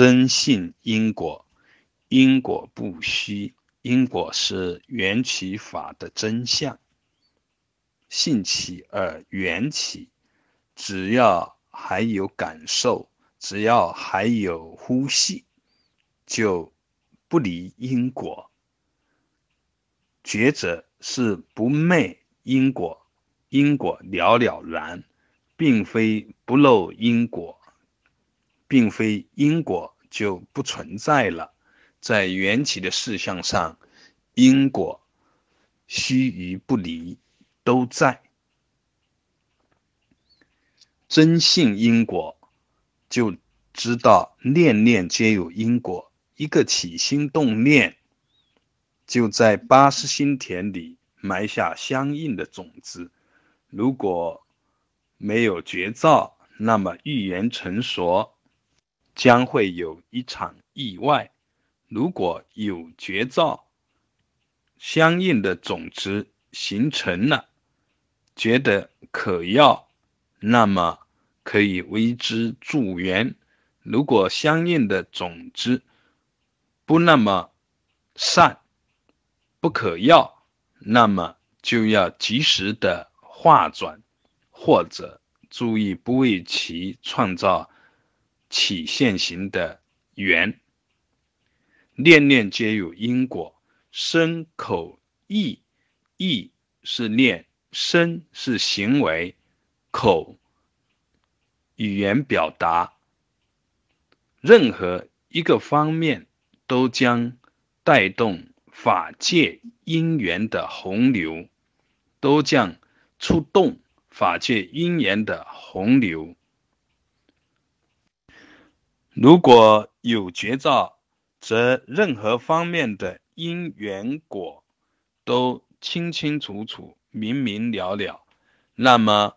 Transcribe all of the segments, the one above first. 深信因果，因果不虚，因果是缘起法的真相，信起而缘起。只要还有感受，只要还有呼吸，就不离因果。觉者是不昧因果，因果了了然，并非不漏因果，并非因果就不存在了。在缘起的事项上，因果须臾不离都在。真信因果，就知道念念皆有因果，一个起心动念就在80心田里埋下相应的种子。如果没有觉照，那么预言成熟将会有一场意外。如果有觉照，相应的种子形成了，觉得可要，那么可以为之助缘。如果相应的种子不那么善，不可要，那么就要及时的化转，或者注意不为其创造起现行的缘。念念皆有因果，身口意，意是念，身是行为，口语言表达，任何一个方面都将带动法界因缘的洪流，都将触动法界因缘的洪流。如果有觉照，则任何方面的因缘果都清清楚楚，明明了了，那么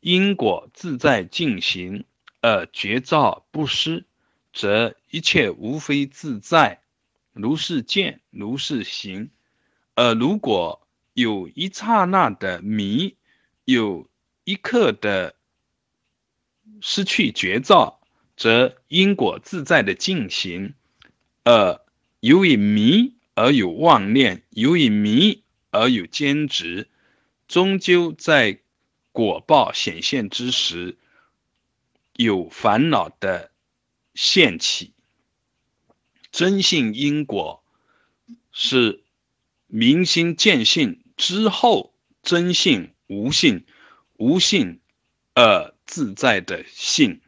因果自在进行，而觉照不失，则一切无非自在，如是见，如是行。而如果有一刹那的迷，有一刻的失去觉照，则因果自在的进行，而由于迷而有妄念，由于迷而有坚执，终究在果报显现之时，有烦恼的现起。真信因果是明心见性之后，真信无性，无性而自在的性。